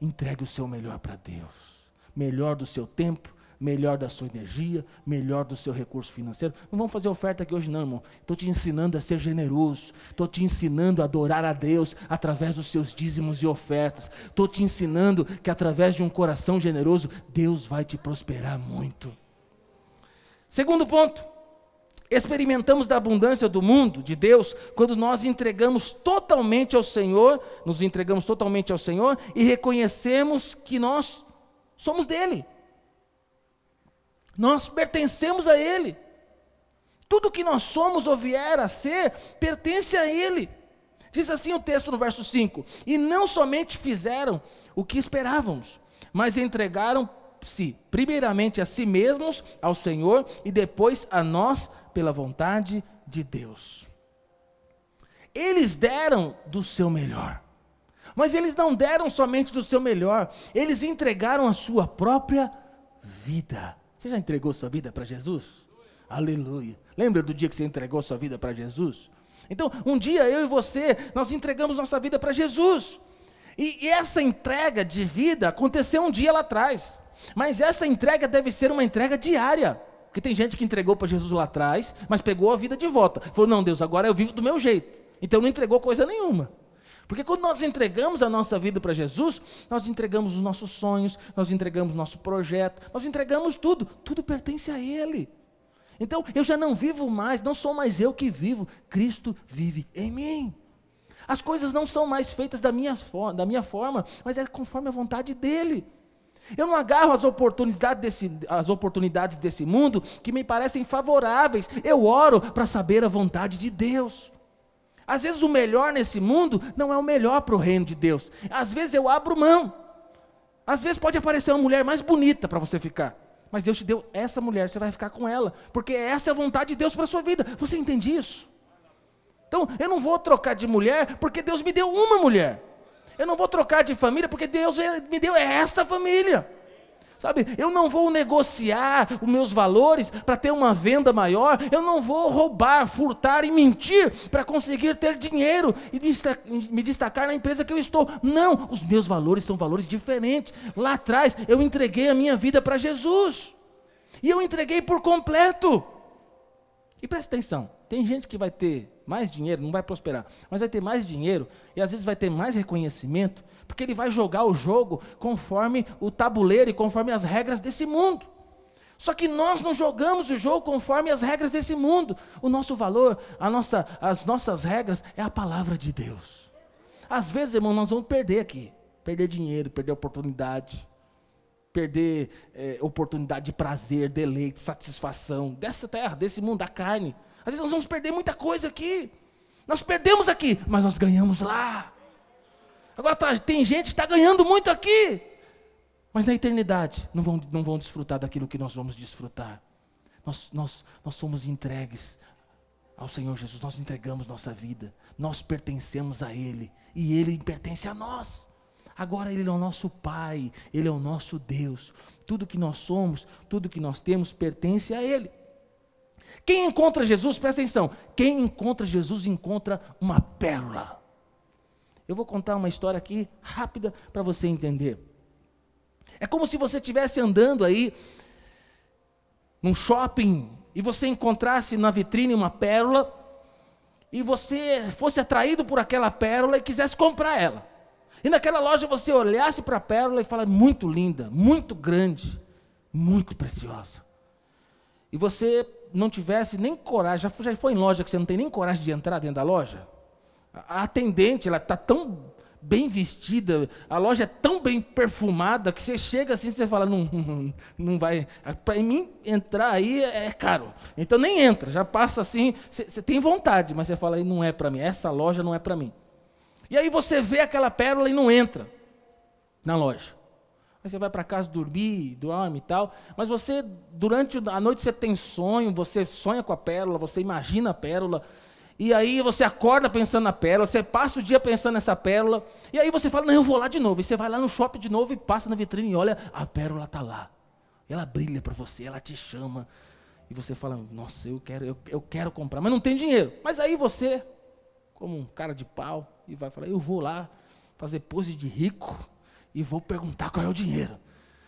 entregue o seu melhor para Deus. Melhor do seu tempo, melhor da sua energia, melhor do seu recurso financeiro. Não vamos fazer oferta aqui hoje não, irmão. Estou te ensinando a ser generoso, estou te ensinando a adorar a Deus através dos seus dízimos e ofertas, estou te ensinando que através de um coração generoso, Deus vai te prosperar muito. Segundo ponto, experimentamos da abundância do mundo, de Deus, quando nós entregamos totalmente ao Senhor, nos entregamos totalmente ao Senhor e reconhecemos que nós somos dele. Nós pertencemos a Ele. Tudo que nós somos ou vier a ser, pertence a Ele. Diz assim o texto no verso 5: e não somente fizeram o que esperávamos, mas entregaram-se primeiramente a si mesmos, ao Senhor, e depois a nós, pela vontade de Deus. Eles deram do seu melhor, mas eles não deram somente do seu melhor, eles entregaram a sua própria vida. Você já entregou sua vida para Jesus? Aleluia. Lembra do dia que você entregou sua vida para Jesus? Então, um dia eu e você, nós entregamos nossa vida para Jesus. E essa entrega de vida aconteceu um dia lá atrás. Mas essa entrega deve ser uma entrega diária. Porque tem gente que entregou para Jesus lá atrás, mas pegou a vida de volta. Falou: não, Deus, agora eu vivo do meu jeito. Então não entregou coisa nenhuma. Porque quando nós entregamos a nossa vida para Jesus, nós entregamos os nossos sonhos, nós entregamos nosso projeto, nós entregamos tudo, tudo pertence a Ele. Então eu já não vivo mais, não sou mais eu que vivo, Cristo vive em mim. As coisas não são mais feitas da minha forma, mas é conforme a vontade dEle. Eu não agarro as oportunidades desse mundo que me parecem favoráveis, eu oro para saber a vontade de Deus. Às vezes o melhor nesse mundo não é o melhor para o reino de Deus. Às vezes eu abro mão. Às vezes pode aparecer uma mulher mais bonita para você ficar, mas Deus te deu essa mulher, você vai ficar com ela, porque essa é a vontade de Deus para a sua vida. Você entende isso? Então, eu não vou trocar de mulher, porque Deus me deu uma mulher. Eu não vou trocar de família, porque Deus me deu esta família. Sabe, eu não vou negociar os meus valores para ter uma venda maior, eu não vou roubar, furtar e mentir para conseguir ter dinheiro e me destacar na empresa que eu estou. Não, os meus valores são valores diferentes. Lá atrás eu entreguei a minha vida para Jesus, e eu entreguei por completo. E presta atenção, tem gente que vai ter mais dinheiro, não vai prosperar, mas vai ter mais dinheiro e às vezes vai ter mais reconhecimento, porque ele vai jogar o jogo conforme o tabuleiro e conforme as regras desse mundo. Só que nós não jogamos o jogo conforme as regras desse mundo. O nosso valor, as nossas regras é a palavra de Deus. Às vezes, irmão, nós vamos perder aqui, perder dinheiro, perder oportunidade, perder oportunidade de prazer, deleite, satisfação, dessa terra, desse mundo, da carne. Às vezes nós vamos perder muita coisa aqui. Nós perdemos aqui, mas nós ganhamos lá. Agora tem gente que está ganhando muito aqui, mas na eternidade não vão desfrutar daquilo que nós vamos desfrutar. Nós somos entregues ao Senhor Jesus, nós entregamos nossa vida, nós pertencemos a Ele, e Ele pertence a nós. Agora Ele é o nosso Pai, Ele é o nosso Deus. Tudo que nós somos, tudo que nós temos pertence a Ele. Quem encontra Jesus, presta atenção, quem encontra Jesus encontra uma pérola. Eu vou contar uma história aqui, rápida, para você entender. É como se você estivesse andando aí, num shopping, e você encontrasse na vitrine uma pérola, e você fosse atraído por aquela pérola e quisesse comprar ela. E naquela loja você olhasse para a pérola e falasse, muito linda, muito grande, muito preciosa. E você não tivesse nem coragem, já foi em loja que você não tem nem coragem de entrar dentro da loja? A atendente, ela está tão bem vestida, a loja é tão bem perfumada, que você chega assim e você fala, não vai, para mim entrar aí é caro, então nem entra, já passa assim, você tem vontade, mas você fala, não é para mim, essa loja não é para mim. E aí você vê aquela pérola e não entra na loja. Aí você vai para casa dormir, dorme e tal, mas você, durante a noite você tem sonho, você sonha com a pérola, você imagina a pérola, e aí você acorda pensando na pérola, você passa o dia pensando nessa pérola, e aí você fala, não, eu vou lá de novo, e você vai lá no shopping de novo e passa na vitrine e olha, a pérola está lá, ela brilha para você, ela te chama, e você fala, nossa, eu quero comprar, mas não tem dinheiro. Mas aí você, como um cara de pau, e vai falar, eu vou lá fazer pose de rico, e vou perguntar qual é o dinheiro.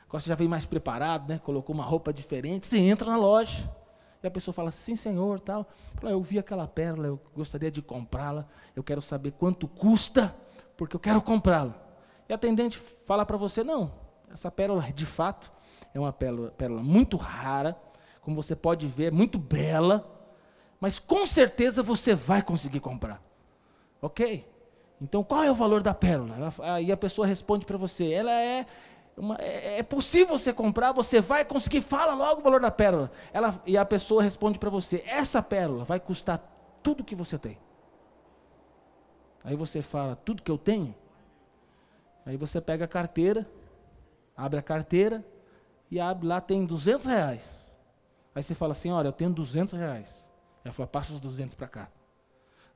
Agora você já veio mais preparado, né? Colocou uma roupa diferente, você entra na loja, e a pessoa fala, sim senhor, tal. Fala, eu vi aquela pérola, eu gostaria de comprá-la, eu quero saber quanto custa, porque eu quero comprá-la. E a atendente fala para você, não, essa pérola de fato é uma pérola muito rara, como você pode ver, é muito bela, mas com certeza você vai conseguir comprar. Ok? Então qual é o valor da pérola? Aí a pessoa responde para você, ela é... é possível você comprar, você vai conseguir, fala logo o valor da pérola. E a pessoa responde para você, essa pérola vai custar tudo que você tem. Aí você fala, tudo que eu tenho? Aí você pega a carteira, abre a carteira, e abre lá, tem R$200. Aí você fala, senhora, eu tenho R$200. Ela fala, passa os 200 para cá.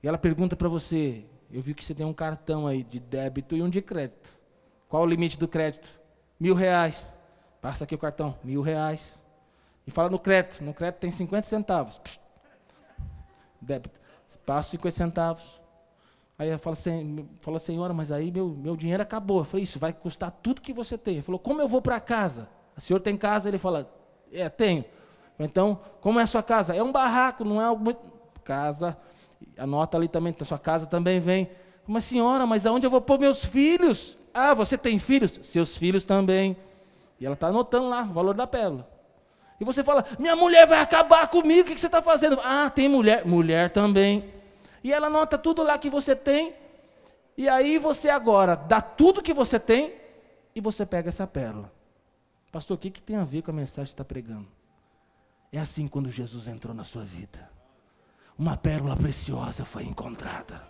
E ela pergunta para você, eu vi que você tem um cartão aí de débito e um de crédito. Qual o limite do crédito? R$1.000, passa aqui o cartão, R$1.000, e fala no crédito tem 50 centavos, débito, passa 50 centavos, aí ela fala, senhora, mas aí meu dinheiro acabou. Eu falei, isso vai custar tudo que você tem. Ele falou, como eu vou para casa? O senhor tem casa? Ele fala, tenho. Então, como é a sua casa? É um barraco, não é algo muito, casa, anota ali também, sua casa também vem. Mas senhora, mas aonde eu vou pôr meus filhos? Ah, você tem filhos? Seus filhos também. E ela está anotando lá o valor da pérola. E você fala, minha mulher vai acabar comigo, o que você está fazendo? Ah, tem mulher? Mulher também. E ela anota tudo lá que você tem, e aí você agora dá tudo que você tem, e você pega essa pérola. Pastor, o que tem a ver com a mensagem que está pregando? É assim quando Jesus entrou na sua vida. Uma pérola preciosa foi encontrada.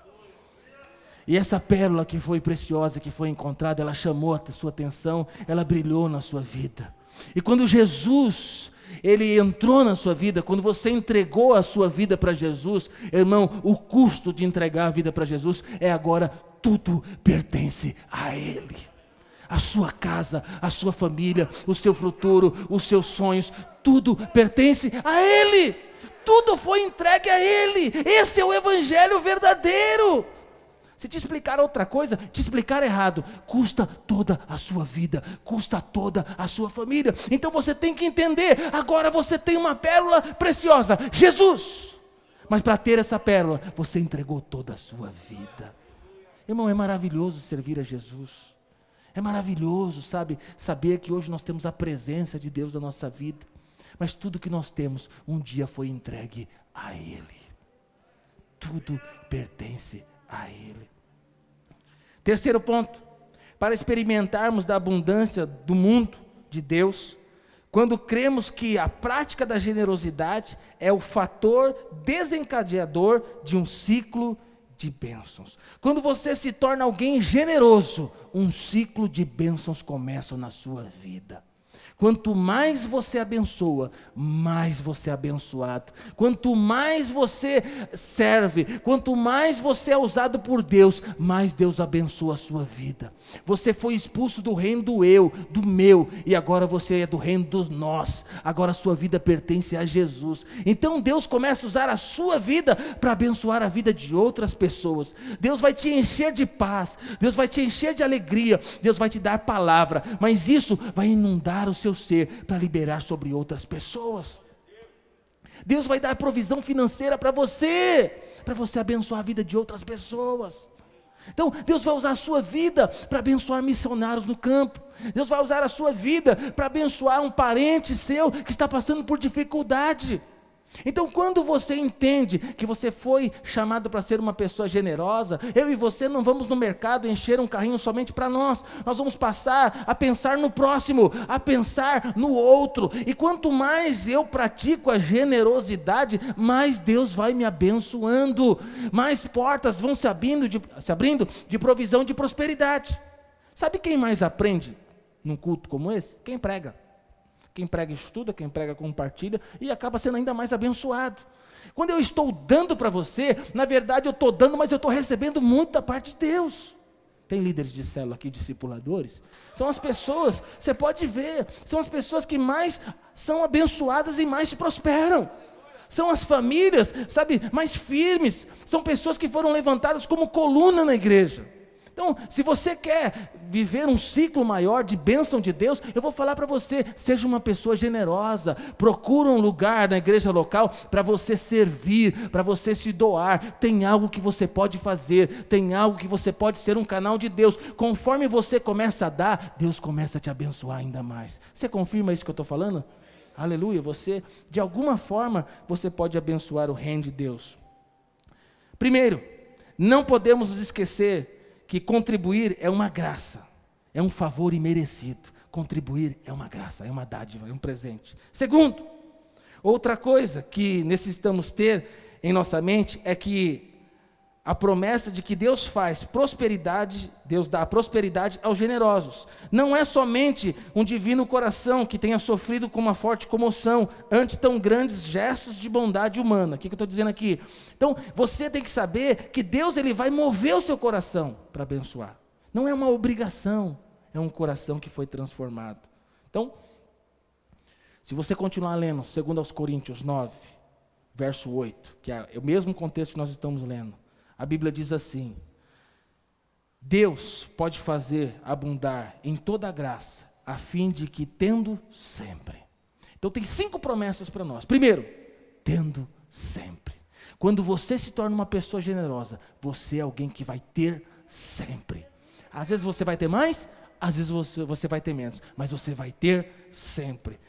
E essa pérola que foi preciosa, que foi encontrada, ela chamou a sua atenção, ela brilhou na sua vida. E quando Jesus, ele entrou na sua vida, quando você entregou a sua vida para Jesus, irmão, o custo de entregar a vida para Jesus é agora tudo pertence a Ele. A sua casa, a sua família, o seu futuro, os seus sonhos, tudo pertence a Ele. Tudo foi entregue a Ele. Esse é o evangelho verdadeiro. Se te explicar outra coisa, te explicar errado, custa toda a sua vida, custa toda a sua família. Então você tem que entender, agora você tem uma pérola preciosa, Jesus. Mas para ter essa pérola, você entregou toda a sua vida. Irmão, é maravilhoso servir a Jesus. É maravilhoso, sabe, saber que hoje nós temos a presença de Deus na nossa vida. Mas tudo que nós temos, um dia foi entregue a Ele. Tudo pertence a Ele. Terceiro ponto, para experimentarmos da abundância do mundo de Deus, quando cremos que a prática da generosidade é o fator desencadeador de um ciclo de bênçãos. Quando você se torna alguém generoso, um ciclo de bênçãos começa na sua vida. Quanto mais você abençoa, mais você é abençoado. Quanto mais você serve, quanto mais você é usado por Deus, mais Deus abençoa a sua vida. Você foi expulso do reino do eu, do meu, e agora você é do reino dos nós. Agora a sua vida pertence a Jesus. Então Deus começa a usar a sua vida para abençoar a vida de outras pessoas. Deus vai te encher de paz, Deus vai te encher de alegria, Deus vai te dar palavra, mas isso vai inundar o seu ser para liberar sobre outras pessoas. Deus vai dar provisão financeira para você abençoar a vida de outras pessoas. Então Deus vai usar a sua vida para abençoar missionários no campo. Deus vai usar a sua vida para abençoar um parente seu que está passando por dificuldade. Então quando você entende que você foi chamado para ser uma pessoa generosa, eu e você não vamos no mercado encher um carrinho somente para nós, nós vamos passar a pensar no próximo, a pensar no outro, e quanto mais eu pratico a generosidade, mais Deus vai me abençoando, mais portas vão se abrindo de provisão, de prosperidade. Sabe quem mais aprende num culto como esse? Quem prega. Quem prega estuda, quem prega compartilha e acaba sendo ainda mais abençoado. Quando eu estou dando para você, na verdade eu estou dando, mas eu estou recebendo muito da parte de Deus. Tem líderes de célula aqui, discipuladores? São as pessoas, você pode ver, são as pessoas que mais são abençoadas e mais prosperam. São as famílias, sabe, mais firmes. São pessoas que foram levantadas como coluna na igreja. Então, se você quer viver um ciclo maior de bênção de Deus, eu vou falar para você, seja uma pessoa generosa, procura um lugar na igreja local para você servir, para você se doar, tem algo que você pode fazer, tem algo que você pode ser um canal de Deus, conforme você começa a dar, Deus começa a te abençoar ainda mais. Você confirma isso que eu estou falando? Aleluia, você, de alguma forma, você pode abençoar o reino de Deus. Primeiro, não podemos nos esquecer que contribuir é uma graça, é um favor imerecido. Contribuir é uma graça, é uma dádiva, é um presente. Segundo, outra coisa que necessitamos ter em nossa mente é que a promessa de que Deus faz prosperidade, Deus dá prosperidade aos generosos. Não é somente um divino coração que tenha sofrido com uma forte comoção ante tão grandes gestos de bondade humana. O que eu estou dizendo aqui? Então, você tem que saber que Deus ele vai mover o seu coração para abençoar. Não é uma obrigação, é um coração que foi transformado. Então, se você continuar lendo, segundo aos Coríntios 9, verso 8, que é o mesmo contexto que nós estamos lendo, a Bíblia diz assim: Deus pode fazer abundar em toda a graça, a fim de que tendo sempre. Então tem 5 promessas para nós. Primeiro, tendo sempre. Quando você se torna uma pessoa generosa, você é alguém que vai ter sempre. Às vezes você vai ter mais, às vezes você vai ter menos, mas você vai ter sempre.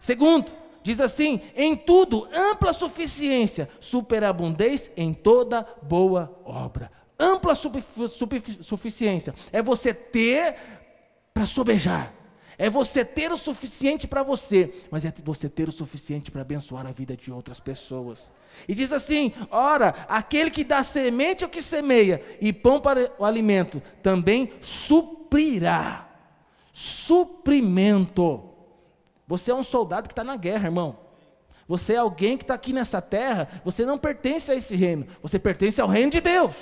Segundo, diz assim: em tudo, ampla suficiência, superabundez em toda boa obra. Ampla suficiência é você ter para sobejar, é você ter o suficiente para você, mas é você ter o suficiente para abençoar a vida de outras pessoas. E diz assim: ora, aquele que dá semente ao que semeia e pão para o alimento, também suprirá. Suprimento. Você é um soldado que está na guerra, irmão. Você é alguém que está aqui nessa terra, você não pertence a esse reino, você pertence ao reino de Deus.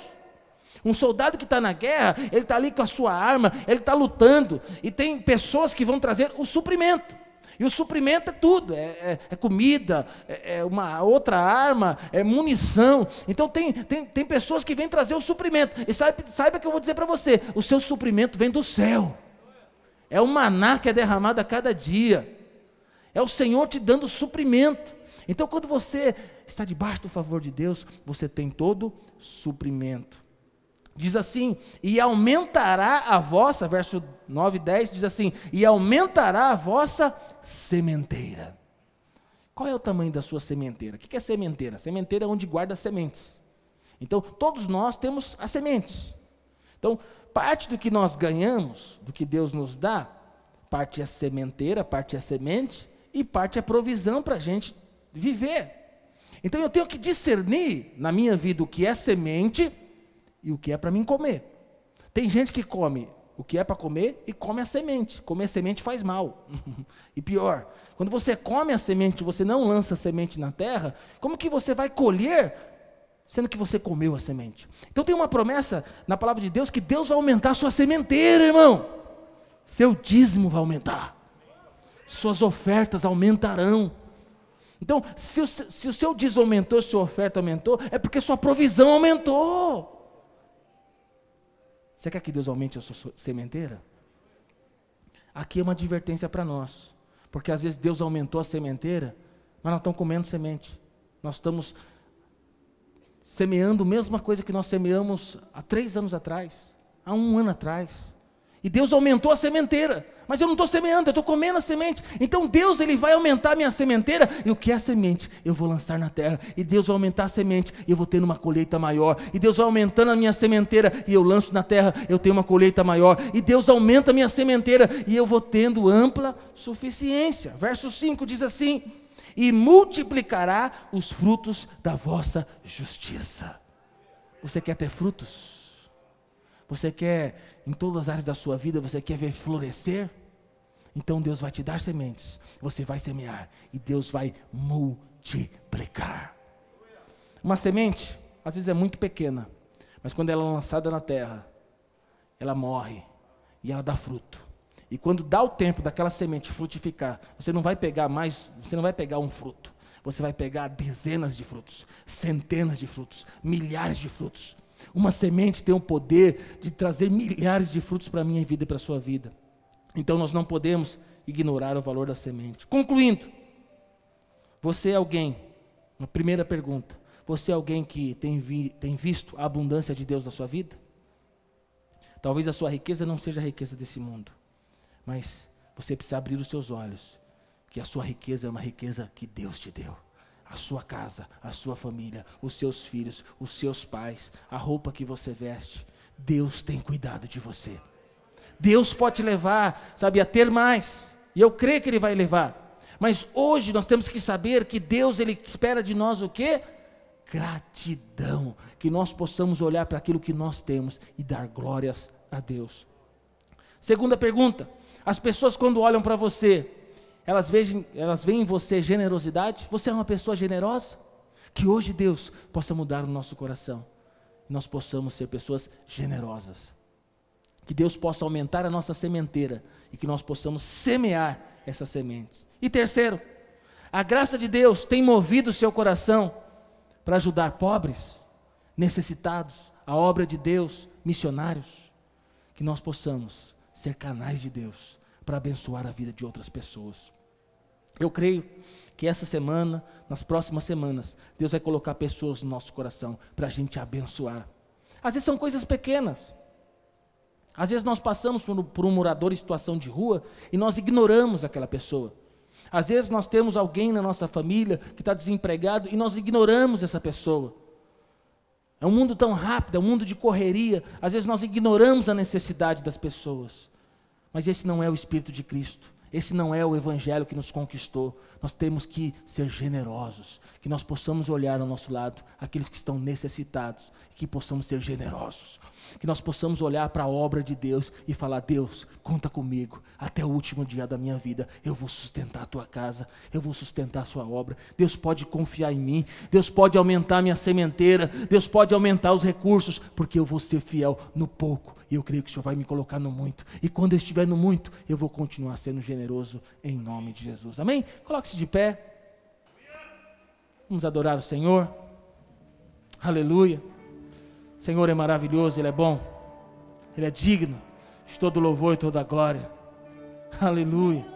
Um soldado que está na guerra, ele está ali com a sua arma, ele está lutando, e tem pessoas que vão trazer o suprimento, e o suprimento é tudo, é comida, é uma outra arma, é munição. Então tem pessoas que vêm trazer o suprimento, e saiba que eu vou dizer para você, o seu suprimento vem do céu, é o maná que é derramado a cada dia, é o Senhor te dando suprimento. Então quando você está debaixo do favor de Deus, você tem todo suprimento. Diz assim: e aumentará a vossa, verso 9 e 10, diz assim: e aumentará a vossa sementeira. Qual é o tamanho da sua sementeira? O que é sementeira? Sementeira é onde guarda as sementes. Então todos nós temos as sementes. Então parte do que nós ganhamos, do que Deus nos dá, parte é sementeira, parte é semente, e parte é provisão para a gente viver. Então eu tenho que discernir na minha vida o que é semente e o que é para mim comer. Tem gente que come o que é para comer e come a semente. Comer a semente faz mal. E pior, quando você come a semente, você não lança a semente na terra, como que você vai colher, sendo que você comeu a semente? Então tem uma promessa na palavra de Deus que Deus vai aumentar a sua sementeira, irmão. Seu dízimo vai aumentar. Suas ofertas aumentarão. Então, se o seu dízimo aumentou, sua oferta aumentou, é porque sua provisão aumentou. Você quer que Deus aumente a sua sementeira? Aqui é uma advertência para nós, porque às vezes Deus aumentou a sementeira, mas nós estamos comendo semente, nós estamos semeando a mesma coisa que nós semeamos há 3 anos atrás, há 1 ano atrás, e Deus aumentou a sementeira, mas eu não estou semeando, eu estou comendo a semente. Então Deus, ele vai aumentar a minha sementeira, e o que é a semente eu vou lançar na terra, e Deus vai aumentar a semente, e eu vou ter uma colheita maior, e Deus vai aumentando a minha sementeira, e eu lanço na terra, eu tenho uma colheita maior, e Deus aumenta a minha sementeira, e eu vou tendo ampla suficiência. Verso 5 diz assim: e multiplicará os frutos da vossa justiça. Você quer ter frutos? Você quer, em todas as áreas da sua vida, você quer ver florescer? Então Deus vai te dar sementes, você vai semear, e Deus vai multiplicar. Uma semente, às vezes é muito pequena, mas quando ela é lançada na terra, ela morre, e ela dá fruto. E quando dá o tempo daquela semente frutificar, você não vai pegar mais, você não vai pegar um fruto, você vai pegar dezenas de frutos, centenas de frutos, milhares de frutos. Uma semente tem o poder de trazer milhares de frutos para a minha vida e para a sua vida. Então nós não podemos ignorar o valor da semente. Concluindo, você é alguém, uma primeira pergunta, você é alguém que tem visto a abundância de Deus na sua vida? Talvez a sua riqueza não seja a riqueza desse mundo, mas você precisa abrir os seus olhos, que a sua riqueza é uma riqueza que Deus te deu. A sua casa, a sua família, os seus filhos, os seus pais, a roupa que você veste, Deus tem cuidado de você. Deus pode te levar, sabe, a ter mais, e eu creio que Ele vai levar, mas hoje nós temos que saber que Deus, Ele espera de nós o quê? Gratidão, que nós possamos olhar para aquilo que nós temos e dar glórias a Deus. Segunda pergunta: as pessoas, quando olham para você, elas veem em você generosidade? Você é uma pessoa generosa? Que hoje Deus possa mudar o nosso coração, e nós possamos ser pessoas generosas. Que Deus possa aumentar a nossa sementeira, e que nós possamos semear essas sementes. E terceiro, a graça de Deus tem movido o seu coração para ajudar pobres, necessitados, a obra de Deus, missionários. Que nós possamos ser canais de Deus para abençoar a vida de outras pessoas. Eu creio que essa semana, nas próximas semanas, Deus vai colocar pessoas no nosso coração para a gente abençoar. Às vezes são coisas pequenas. Às vezes nós passamos por um morador em situação de rua e nós ignoramos aquela pessoa. Às vezes nós temos alguém na nossa família que está desempregado e nós ignoramos essa pessoa. É um mundo tão rápido, é um mundo de correria. Às vezes nós ignoramos a necessidade das pessoas. Mas esse não é o Espírito de Cristo. Esse não é o Evangelho que nos conquistou. Nós temos que ser generosos, que nós possamos olhar ao nosso lado aqueles que estão necessitados, que possamos ser generosos, que nós possamos olhar para a obra de Deus e falar: Deus, conta comigo, até o último dia da minha vida, eu vou sustentar a tua casa, eu vou sustentar a sua obra. Deus pode confiar em mim, Deus pode aumentar a minha sementeira, Deus pode aumentar os recursos, porque eu vou ser fiel no pouco, e eu creio que o Senhor vai me colocar no muito, e quando eu estiver no muito, eu vou continuar sendo generoso, em nome de Jesus. Amém? Coloque-se de pé, vamos adorar o Senhor. Aleluia. O Senhor é maravilhoso, Ele é bom, Ele é digno de todo louvor e toda glória. Aleluia.